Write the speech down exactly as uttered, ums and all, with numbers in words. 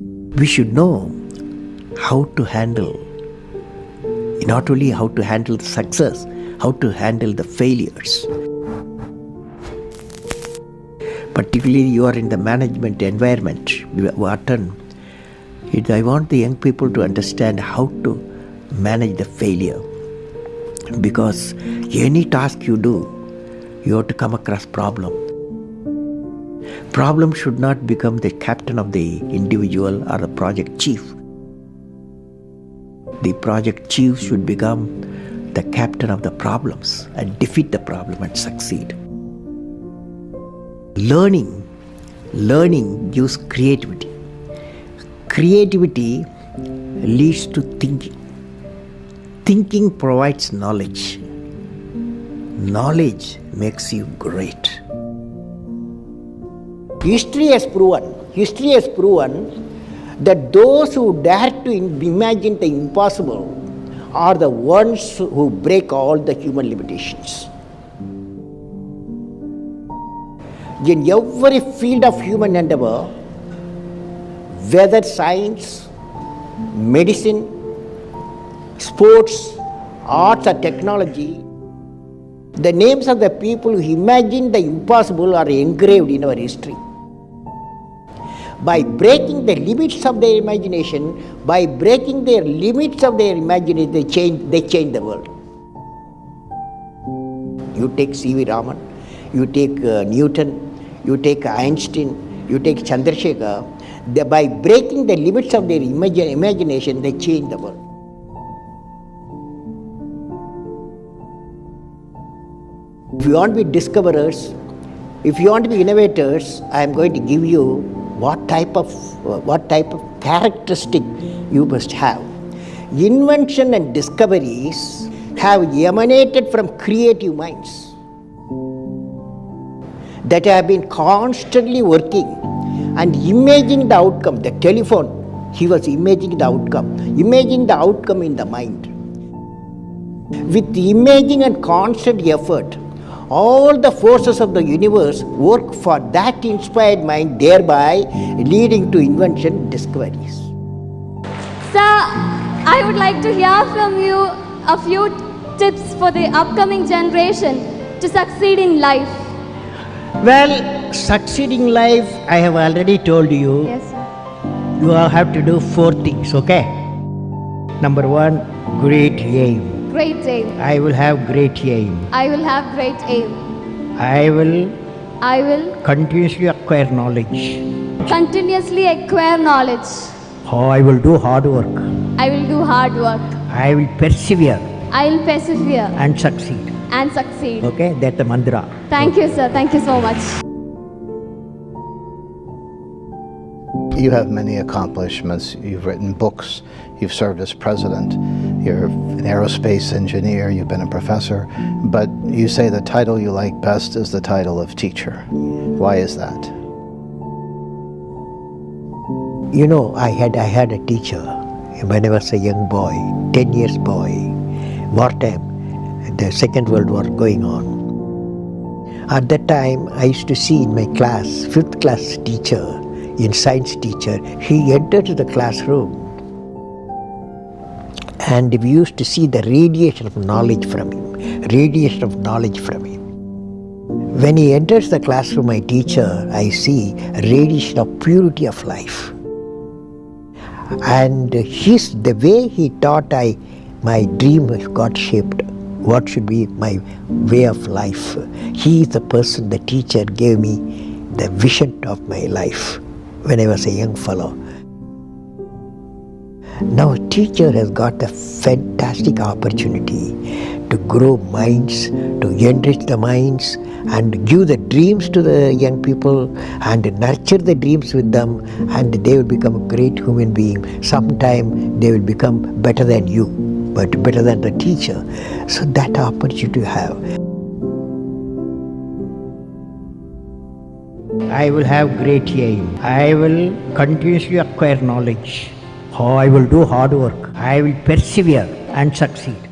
We should know how to handle, not only how to handle the success, how to handle the failures. Particularly you are in the management environment, Wharton. I want the young people to understand how to manage the failure. Because any task you do, you have to come across problem. Problem should not become the captain of the individual or the project chief. The project chief should become the captain of the problems and defeat the problem and succeed. Learning, learning gives creativity. Creativity leads to thinking. Thinking provides knowledge. Knowledge makes you great. History has proven, history has proven that those who dare to imagine the impossible are the ones who break all the human limitations. In every field of human endeavor, whether science, medicine, sports, arts or technology, the names of the people who imagined the impossible are engraved in our history. By breaking the limits of their imagination, by breaking their limits of their imagination, they change, they change the world. You take C V Raman, you take uh, Newton, you take Einstein, you take Chandrasekhar. They, by breaking the limits of their imagine, imagination, they change the world. If you want to be discoverers, if you want to be innovators, I am going to give you What type of what type of characteristic you must have. Invention and discoveries have emanated from creative minds that have been constantly working and imagining the outcome. The telephone, he was imagining the outcome, imagining the outcome in the mind. With imaging and constant effort, all the forces of the universe work for that inspired mind, thereby leading to invention discoveries. Sir, I would like to hear from you a few tips for the upcoming generation to succeed in life. Well, succeeding life, I have already told you. Yes, sir. You have to do four things, okay? Number one, great aim. Great aim. I will have great aim. I will have great aim. I will. I will. Continuously acquire knowledge. Continuously acquire knowledge. Oh, I will do hard work. I will do hard work. I will persevere. I will persevere. And succeed. And succeed. Okay, that's the mantra. Thank you, sir. Thank you so much. You have many accomplishments. You've written books. You've served as president. You're an aerospace engineer. You've been a professor. But you say the title you like best is the title of teacher. Why is that? You know, I had I had a teacher when I was a young boy, ten years boy, wartime, the Second World War going on. At that time, I used to see in my class, fifth class teacher, in science teacher, he entered the classroom and we used to see the radiation of knowledge from him, radiation of knowledge from him. When he enters the classroom, my teacher, I see radiation of purity of life. And his, the way he taught, I, my dream got shaped. What should be my way of life? He is the person, the teacher gave me the vision of my life when I was a young fellow. Now a teacher has got the fantastic opportunity to grow minds, to enrich the minds and give the dreams to the young people and nurture the dreams with them, and they will become a great human being. Sometime they will become better than you, but better than the teacher. So that opportunity you have. I will have great aim. I will continuously acquire knowledge. Oh, I will do hard work. I will persevere and succeed.